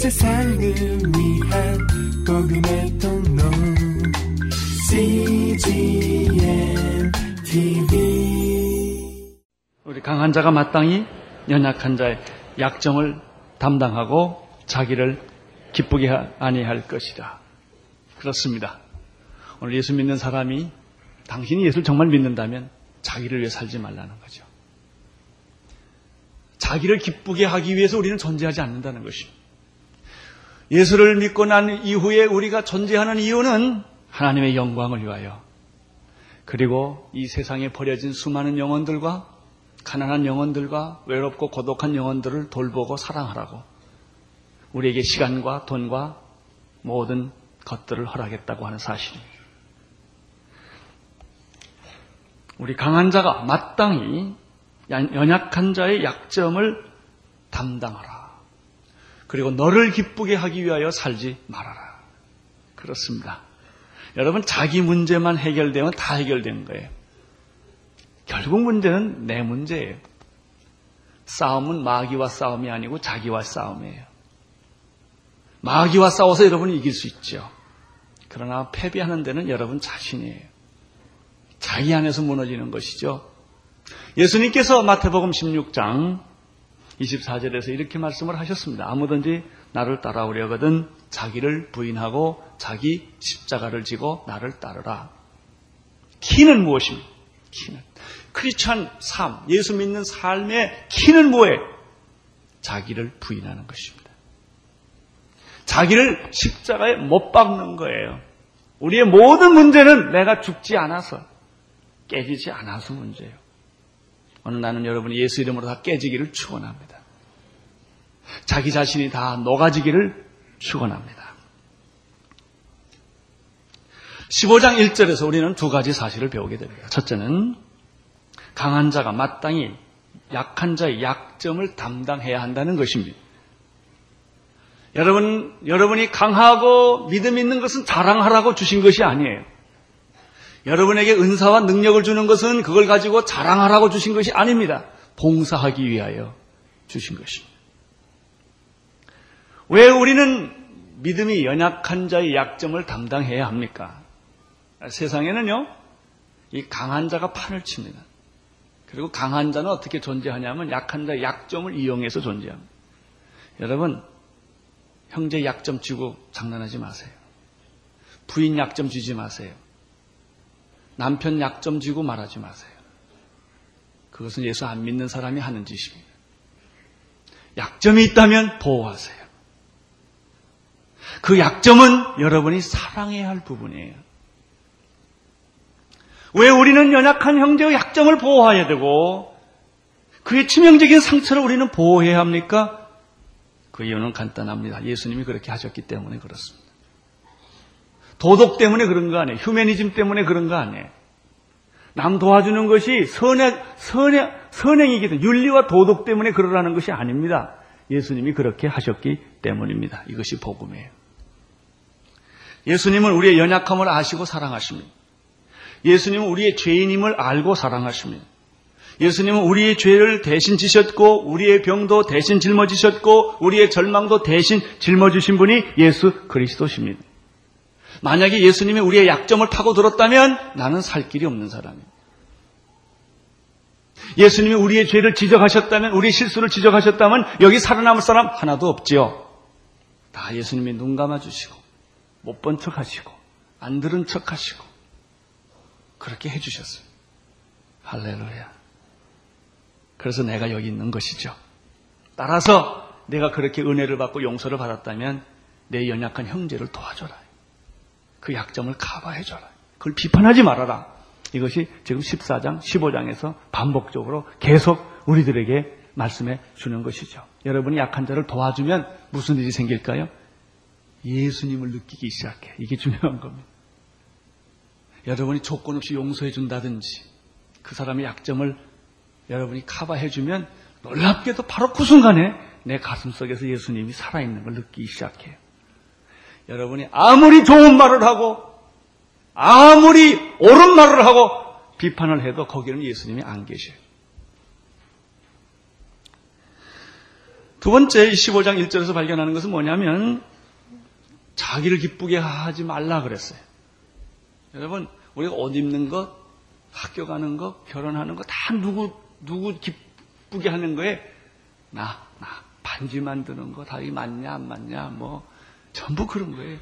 세상을 위한 복음의 통로 CGNTV. 우리 강한 자가 마땅히 연약한 자의 약점을 담당하고 자기를 기쁘게 아니할 것이라. 그렇습니다. 오늘 예수 믿는 사람이, 당신이 예수를 정말 믿는다면 자기를 위해 살지 말라는 거죠. 자기를 기쁘게 하기 위해서 우리는 존재하지 않는다는 것입니다. 예수를 믿고 난 이후에 우리가 존재하는 이유는 하나님의 영광을 위하여, 그리고 이 세상에 버려진 수많은 영혼들과 가난한 영혼들과 외롭고 고독한 영혼들을 돌보고 사랑하라고 우리에게 시간과 돈과 모든 것들을 허락했다고 하는 사실입니다. 우리 강한 자가 마땅히 연약한 자의 약점을 담당하라. 그리고 너를 기쁘게 하기 위하여 살지 말아라. 그렇습니다. 여러분, 자기 문제만 해결되면 다 해결되는 거예요. 결국 문제는 내 문제예요. 싸움은 마귀와 싸움이 아니고 자기와 싸움이에요. 마귀와 싸워서 여러분이 이길 수 있죠. 그러나 패배하는 데는 여러분 자신이에요. 자기 안에서 무너지는 것이죠. 예수님께서 마태복음 16장 24절에서 이렇게 말씀을 하셨습니다. 아무든지 나를 따라오려거든 자기를 부인하고 자기 십자가를 지고 나를 따르라. 키는 무엇입니까? 키는. 크리스찬 삶, 예수 믿는 삶의 키는 뭐예요? 자기를 부인하는 것입니다. 자기를 십자가에 못 박는 거예요. 우리의 모든 문제는 내가 죽지 않아서, 깨지지 않아서 문제예요. 오늘 나는 여러분이 예수 이름으로 다 깨지기를 축원합니다. 자기 자신이 다 녹아지기를 축원합니다. 15장 1절에서 우리는 두 가지 사실을 배우게 됩니다. 첫째는 강한 자가 마땅히 약한 자의 약점을 담당해야 한다는 것입니다. 여러분이 강하고 믿음 있는 것은 자랑하라고 주신 것이 아니에요. 여러분에게 은사와 능력을 주는 것은 그걸 가지고 자랑하라고 주신 것이 아닙니다. 봉사하기 위하여 주신 것입니다. 왜 우리는 믿음이 연약한 자의 약점을 담당해야 합니까? 세상에는요, 이 강한 자가 판을 칩니다. 그리고 강한 자는 어떻게 존재하냐면 약한 자의 약점을 이용해서 존재합니다. 여러분, 형제 약점 쥐고 장난하지 마세요. 부인 약점 쥐지 마세요. 남편 약점 쥐고 말하지 마세요. 그것은 예수 안 믿는 사람이 하는 짓입니다. 약점이 있다면 보호하세요. 그 약점은 여러분이 사랑해야 할 부분이에요. 왜 우리는 연약한 형제의 약점을 보호해야 되고 그의 치명적인 상처를 우리는 보호해야 합니까? 그 이유는 간단합니다. 예수님이 그렇게 하셨기 때문에 그렇습니다. 도덕 때문에 그런 거 아니에요. 휴머니즘 때문에 그런 거 아니에요. 남 도와주는 것이 선행이기든 윤리와 도덕 때문에 그러라는 것이 아닙니다. 예수님이 그렇게 하셨기 때문입니다. 이것이 복음이에요. 예수님은 우리의 연약함을 아시고 사랑하십니다. 예수님은 우리의 죄인임을 알고 사랑하십니다. 예수님은 우리의 죄를 대신 지셨고 우리의 병도 대신 짊어지셨고 우리의 절망도 대신 짊어지신 분이 예수 그리스도십니다. 만약에 예수님이 우리의 약점을 파고들었다면 나는 살 길이 없는 사람입니다. 예수님이 우리의 죄를 지적하셨다면, 우리의 실수를 지적하셨다면 여기 살아남을 사람 하나도 없지요. 다 예수님이 눈 감아주시고 못 본 척하시고 안 들은 척하시고 그렇게 해주셨어요. 할렐루야. 그래서 내가 여기 있는 것이죠. 따라서 내가 그렇게 은혜를 받고 용서를 받았다면 내 연약한 형제를 도와줘라. 그 약점을 커버해줘라. 그걸 비판하지 말아라. 이것이 지금 14장, 15장에서 반복적으로 계속 우리들에게 말씀해 주는 것이죠. 여러분이 약한 자를 도와주면 무슨 일이 생길까요? 예수님을 느끼기 시작해. 이게 중요한 겁니다. 여러분이 조건 없이 용서해 준다든지 그 사람의 약점을 여러분이 커버해주면 놀랍게도 바로 그 순간에 내 가슴속에서 예수님이 살아있는 걸 느끼기 시작해요. 여러분이 아무리 좋은 말을 하고 아무리 옳은 말을 하고 비판을 해도 거기는 예수님이 안 계셔요. 두 번째 15장 1절에서 발견하는 것은 뭐냐면 자기를 기쁘게 하지 말라 그랬어요. 여러분, 우리가 옷 입는 것, 학교 가는 것, 결혼하는 것 다 누구 기쁘게 하는 거에 나 반지 만드는 거 다 이게 맞냐 안 맞냐 뭐 전부 그런 거예요.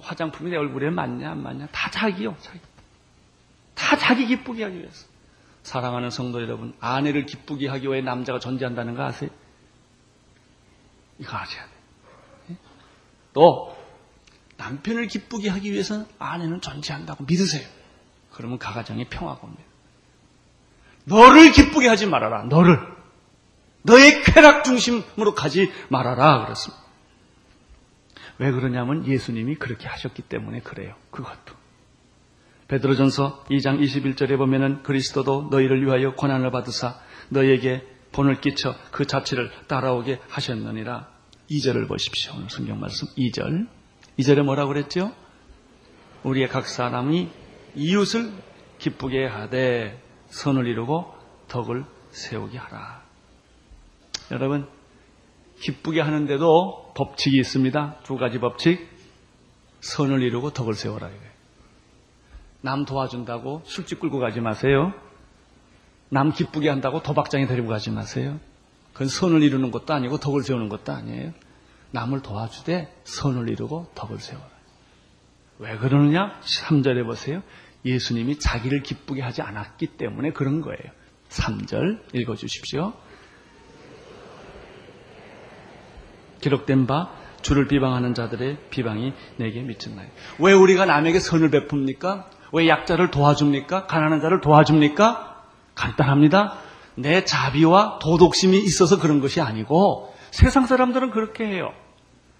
화장품이 내 얼굴에 맞냐 안 맞냐 다 자기. 다 자기 기쁘게 하기 위해서. 사랑하는 성도 여러분, 아내를 기쁘게 하기 위해 남자가 존재한다는 거 아세요? 이거 아셔야 돼요. 또 남편을 기쁘게 하기 위해서는 아내는 존재한다고 믿으세요. 그러면 가가정이 평화가 옵니다. 너를 기쁘게 하지 말아라. 너의 쾌락 중심으로 가지 말아라 그랬습니다. 왜 그러냐면 예수님이 그렇게 하셨기 때문에 그래요. 그것도. 베드로전서 2장 21절에 보면은 그리스도도 너희를 위하여 고난을 받으사 너희에게 본을 끼쳐 그 자체를 따라오게 하셨느니라. 2절을 보십시오. 오늘 성경 말씀 2절. 2절에 뭐라고 그랬죠? 우리의 각 사람이 이웃을 기쁘게 하되 선을 이루고 덕을 세우게 하라. 여러분, 기쁘게 하는데도 법칙이 있습니다. 두 가지 법칙. 선을 이루고 덕을 세워라. 남 도와준다고 술집 끌고 가지 마세요. 남 기쁘게 한다고 도박장에 데리고 가지 마세요. 그건 선을 이루는 것도 아니고 덕을 세우는 것도 아니에요. 남을 도와주되 선을 이루고 덕을 세워라. 왜 그러느냐? 3절에 보세요. 예수님이 자기를 기쁘게 하지 않았기 때문에 그런 거예요. 3절 읽어주십시오. 기록된 바 주를 비방하는 자들의 비방이 내게 미쳤나요? 왜 우리가 남에게 선을 베풉니까? 왜 약자를 도와줍니까? 가난한 자를 도와줍니까? 간단합니다. 내 자비와 도덕심이 있어서 그런 것이 아니고 세상 사람들은 그렇게 해요.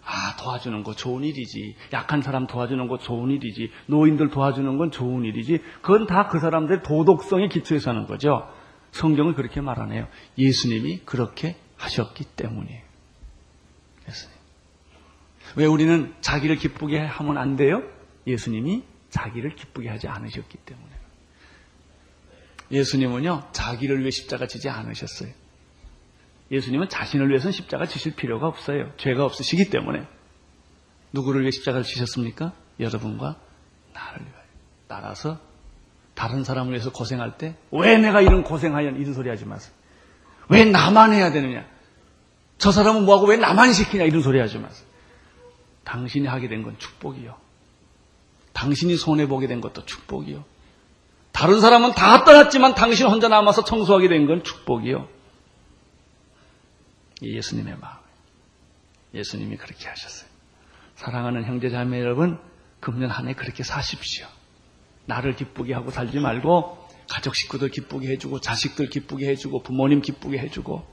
아, 도와주는 거 좋은 일이지. 약한 사람 도와주는 거 좋은 일이지. 노인들 도와주는 건 좋은 일이지. 그건 다 그 사람들의 도덕성의 기초에서 하는 거죠. 성경은 그렇게 말하네요. 예수님이 그렇게 하셨기 때문이에요. 예수님. 왜 우리는 자기를 기쁘게 하면 안 돼요? 예수님이 자기를 기쁘게 하지 않으셨기 때문에. 예수님은요, 자기를 위해 십자가 지지 않으셨어요. 예수님은 자신을 위해서는 십자가 지실 필요가 없어요. 죄가 없으시기 때문에. 누구를 위해 십자가를 지셨습니까? 여러분과 나를 위하여. 따라서 다른 사람을 위해서 고생할 때 왜 내가 이런 고생하연 이런 소리 하지 마세요. 왜 나만 해야 되느냐. 저 사람은 뭐하고 왜 나만 시키냐 이런 소리 하지 마세요. 당신이 하게 된 건 축복이요. 당신이 손해보게 된 것도 축복이요. 다른 사람은 다 떠났지만 당신 혼자 남아서 청소하게 된 건 축복이요. 예수님의 마음. 예수님이 그렇게 하셨어요. 사랑하는 형제 자매 여러분, 금년 한 해 그렇게 사십시오. 나를 기쁘게 하고 살지 말고 가족 식구들 기쁘게 해주고 자식들 기쁘게 해주고 부모님 기쁘게 해주고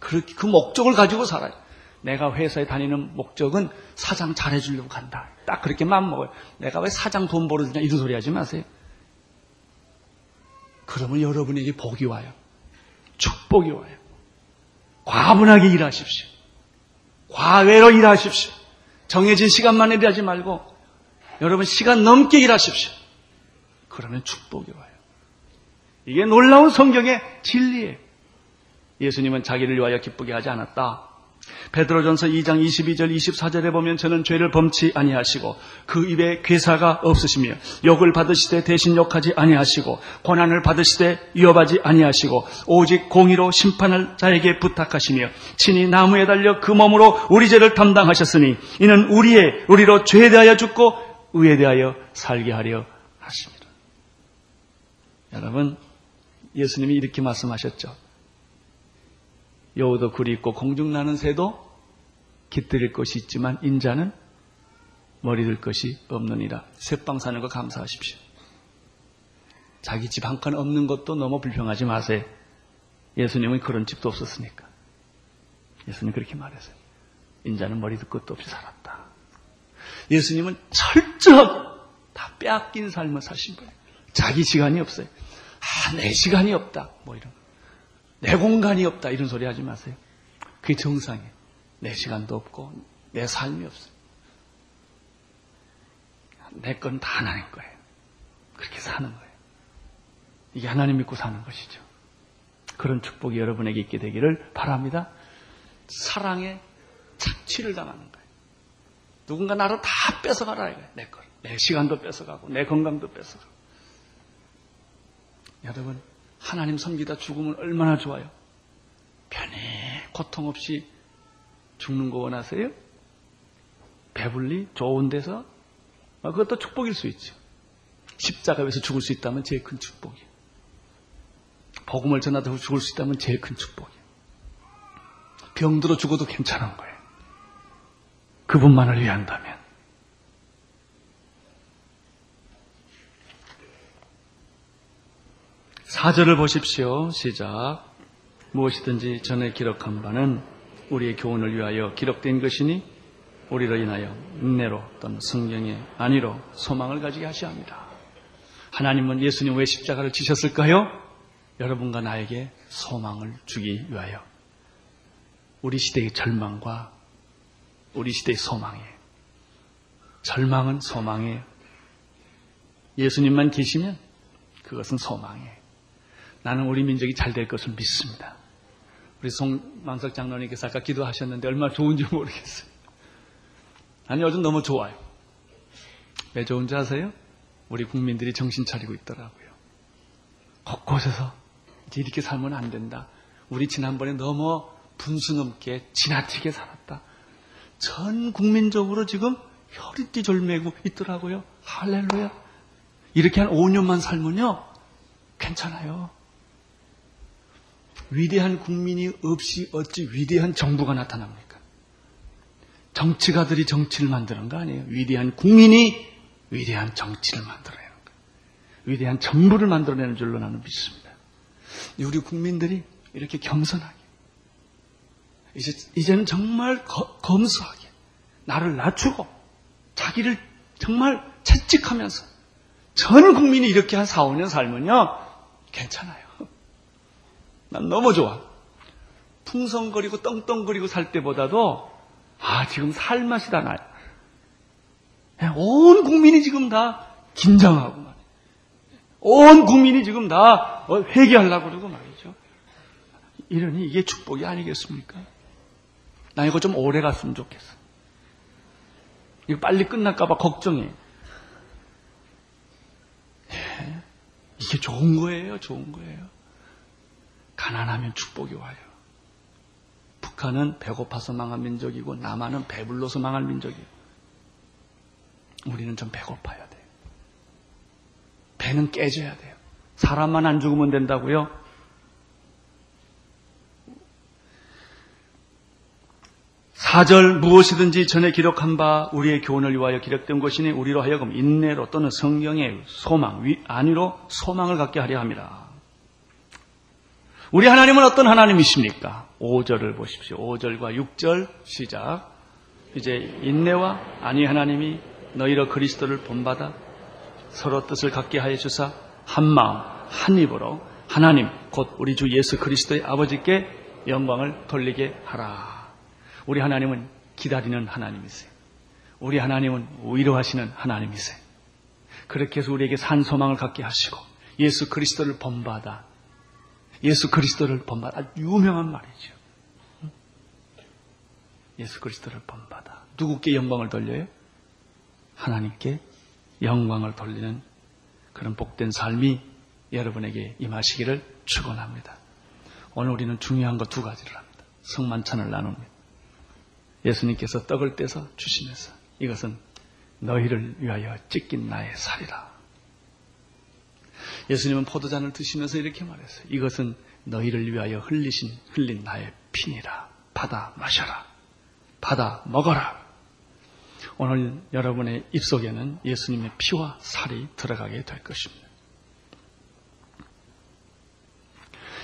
그 목적을 가지고 살아요. 내가 회사에 다니는 목적은 사장 잘해주려고 간다. 딱 그렇게 맘먹어요. 내가 왜 사장 돈 벌어주냐 이런 소리 하지 마세요. 그러면 여러분에게 복이 와요. 축복이 와요. 과분하게 일하십시오. 과외로 일하십시오. 정해진 시간만 일하지 말고 여러분 시간 넘게 일하십시오. 그러면 축복이 와요. 이게 놀라운 성경의 진리예요. 예수님은 자기를 위하여 기쁘게 하지 않았다. 베드로전서 2장 22절 24절에 보면 저는 죄를 범치 아니하시고 그 입에 괴사가 없으시며 욕을 받으시되 대신 욕하지 아니하시고 고난을 받으시되 위협하지 아니하시고 오직 공의로 심판할 자에게 부탁하시며 친히 나무에 달려 그 몸으로 우리 죄를 담당하셨으니 이는 우리로 죄에 대하여 죽고 의에 대하여 살게 하려 하십니다. 여러분, 예수님이 이렇게 말씀하셨죠. 여우도 굴이 있고 공중나는 새도 깃들일 것이 있지만 인자는 머리들 것이 없느니라. 새빵 사는 거 감사하십시오. 자기 집 한 칸 없는 것도 너무 불평하지 마세요. 예수님은 그런 집도 없었으니까. 예수님은 그렇게 말했어요. 인자는 머리들 것도 없이 살았다. 예수님은 철저하게 다 빼앗긴 삶을 사신 거예요. 자기 시간이 없어요. 내 시간이 없다. 뭐 이런 거. 내 공간이 없다. 이런 소리 하지 마세요. 그게 정상이에요. 내 시간도 없고 내 삶이 없어요. 내 건 다 하나님 거예요. 그렇게 사는 거예요. 이게 하나님 믿고 사는 것이죠. 그런 축복이 여러분에게 있게 되기를 바랍니다. 사랑의 착취를 당하는 거예요. 누군가 나를 다 뺏어가라 이거예요. 내 걸, 내 시간도 뺏어가고 내 건강도 뺏어가고. 여러분, 하나님 섬기다 죽으면 얼마나 좋아요? 편히 고통 없이 죽는 거 원하세요? 배불리 좋은 데서 그것도 축복일 수 있죠. 십자가에서 죽을 수 있다면 제일 큰 축복이에요. 복음을 전하다 죽을 수 있다면 제일 큰 축복이에요. 병들어 죽어도 괜찮은 거예요. 그분만을 위한다면. 사절을 보십시오. 시작. 무엇이든지 전에 기록한 바는 우리의 교훈을 위하여 기록된 것이니 우리로 인하여 인내로 또는 성경의 안위로 소망을 가지게 하셔야 합니다. 하나님은 예수님 왜 십자가를 지셨을까요? 여러분과 나에게 소망을 주기 위하여. 우리 시대의 절망과 우리 시대의 소망이에요. 절망은 소망이에요. 예수님만 계시면 그것은 소망이에요. 나는 우리 민족이 잘 될 것을 믿습니다. 우리 송만석 장로님께서 아까 기도하셨는데 얼마나 좋은지 모르겠어요. 아니, 요즘 너무 좋아요. 왜 좋은지 아세요? 우리 국민들이 정신 차리고 있더라고요. 곳곳에서 이제 이렇게 살면 안 된다. 우리 지난번에 너무 분수 넘게 지나치게 살았다. 전 국민적으로 지금 혈이띠 졸매고 있더라고요. 할렐루야. 이렇게 한 5년만 살면요, 괜찮아요. 위대한 국민이 없이 어찌 위대한 정부가 나타납니까? 정치가들이 정치를 만드는 거 아니에요. 위대한 국민이 위대한 정치를 만들어내는 거예요. 위대한 정부를 만들어내는 줄로 나는 믿습니다. 우리 국민들이 이렇게 겸손하게, 이제는 정말 검소하게 나를 낮추고 자기를 정말 채찍하면서 전 국민이 이렇게 한 4, 5년 살면요, 괜찮아요. 난 너무 좋아. 풍성거리고 떵떵거리고 살 때보다도 지금 살 맛이 다 나요. 온 국민이 지금 다 긴장하고 말이에요. 온 국민이 지금 다 회개하려고 그러고 말이죠. 이러니 이게 축복이 아니겠습니까? 나 이거 좀 오래 갔으면 좋겠어. 이거 빨리 끝날까봐 걱정해. 이게 좋은 거예요, 좋은 거예요. 가난하면 축복이 와요. 북한은 배고파서 망한 민족이고 남한은 배불러서 망한 민족이에요. 우리는 좀 배고파야 돼요. 배는 깨져야 돼요. 사람만 안 죽으면 된다고요? 사절, 무엇이든지 전에 기록한 바 우리의 교훈을 위하여 기록된 것이니 우리로 하여금 인내로 또는 성경의 소망, 안위로 소망을 갖게 하려 합니다. 우리 하나님은 어떤 하나님이십니까? 5절을 보십시오. 5절과 6절 시작. 이제 인내와 안위 하나님이 너희로 그리스도를 본받아 서로 뜻을 갖게 하여 주사 한 마음 한 입으로 하나님 곧 우리 주 예수 그리스도의 아버지께 영광을 돌리게 하라. 우리 하나님은 기다리는 하나님이세요. 우리 하나님은 위로하시는 하나님이세요. 그렇게 해서 우리에게 산 소망을 갖게 하시고 예수 그리스도를 본받아, 예수 그리스도를 본받아, 유명한 말이죠. 예수 그리스도를 본받아. 누구께 영광을 돌려요? 하나님께 영광을 돌리는 그런 복된 삶이 여러분에게 임하시기를 축원합니다. 오늘 우리는 중요한 것 두 가지를 합니다. 성만찬을 나눕니다. 예수님께서 떡을 떼서 주시면서 이것은 너희를 위하여 찢긴 나의 살이라. 예수님은 포도잔을 드시면서 이렇게 말했어요. 이것은 너희를 위하여 흘린 나의 피니라. 받아 마셔라. 받아 먹어라. 오늘 여러분의 입속에는 예수님의 피와 살이 들어가게 될 것입니다.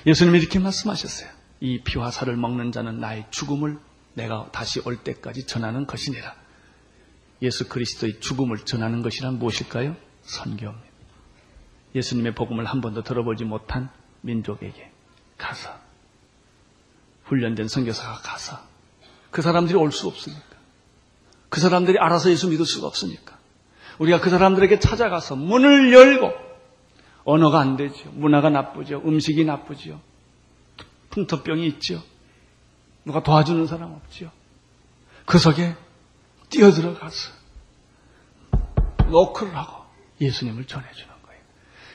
예수님이 이렇게 말씀하셨어요. 이 피와 살을 먹는 자는 나의 죽음을 내가 다시 올 때까지 전하는 것이니라. 예수 그리스도의 죽음을 전하는 것이란 무엇일까요? 선교입니다. 예수님의 복음을 한 번도 들어보지 못한 민족에게 가서, 훈련된 선교사가 가서, 그 사람들이 올 수 없으니까, 그 사람들이 알아서 예수 믿을 수가 없으니까 우리가 그 사람들에게 찾아가서 문을 열고, 언어가 안 되죠. 문화가 나쁘죠. 음식이 나쁘죠. 풍토병이 있죠. 누가 도와주는 사람 없지요. 그 속에 뛰어들어가서 노크를 하고 예수님을 전해주는 거예요.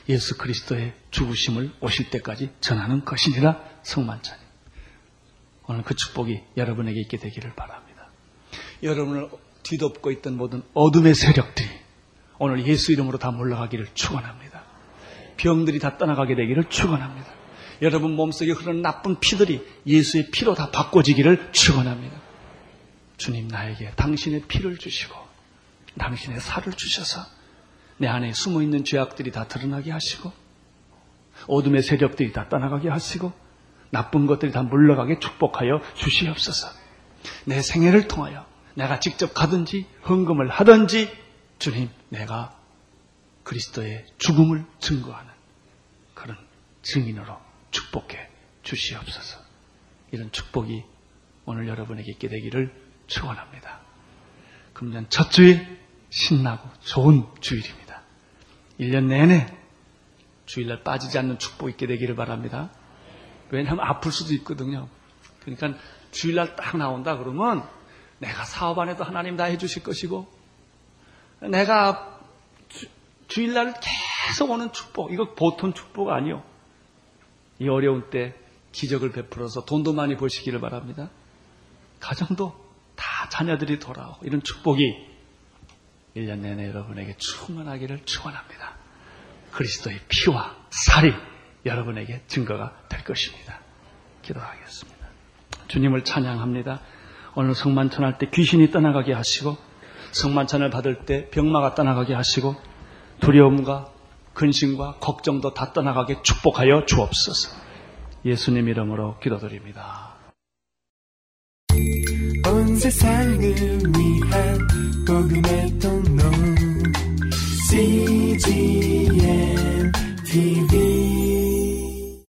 예수 그리스도의 죽으심을 오실 때까지 전하는 것이니라 성만찬이. 오늘 그 축복이 여러분에게 있게 되기를 바랍니다. 여러분을 뒤덮고 있던 모든 어둠의 세력들이 오늘 예수 이름으로 다 물러가기를 축원합니다. 병들이 다 떠나가게 되기를 축원합니다. 여러분 몸속에 흐르는 나쁜 피들이 예수의 피로 다 바꿔지기를 축원합니다. 주님, 나에게 당신의 피를 주시고 당신의 살을 주셔서 내 안에 숨어있는 죄악들이 다 드러나게 하시고 어둠의 세력들이 다 떠나가게 하시고 나쁜 것들이 다 물러가게 축복하여 주시옵소서. 내 생애를 통하여 내가 직접 가든지 헌금을 하든지 주님, 내가 그리스도의 죽음을 증거하는 그런 증인으로 축복해 주시옵소서. 이런 축복이 오늘 여러분에게 있게 되기를 축원합니다. 금년 첫 주일 신나고 좋은 주일입니다. 1년 내내 주일날 빠지지 않는 축복이 있게 되기를 바랍니다. 왜냐하면 아플 수도 있거든요. 그러니까 주일날 딱 나온다 그러면 내가 사업 안에도 하나님 다 해주실 것이고 내가 주일날 계속 오는 축복, 이거 보통 축복 아니요. 이 어려운 때 기적을 베풀어서 돈도 많이 버시기를 바랍니다. 가정도 다 자녀들이 돌아오고 이런 축복이 1년 내내 여러분에게 충만하기를 축원합니다. 그리스도의 피와 살이 여러분에게 증거가 될 것입니다. 기도하겠습니다. 주님을 찬양합니다. 오늘 성만찬 할 때 귀신이 떠나가게 하시고 성만찬을 받을 때 병마가 떠나가게 하시고 두려움과 근심과 걱정도 다 떠나가게 축복하여 주옵소서. 예수님 이름으로 기도드립니다. 온 세상을 위한 복음의 통로 CGNTV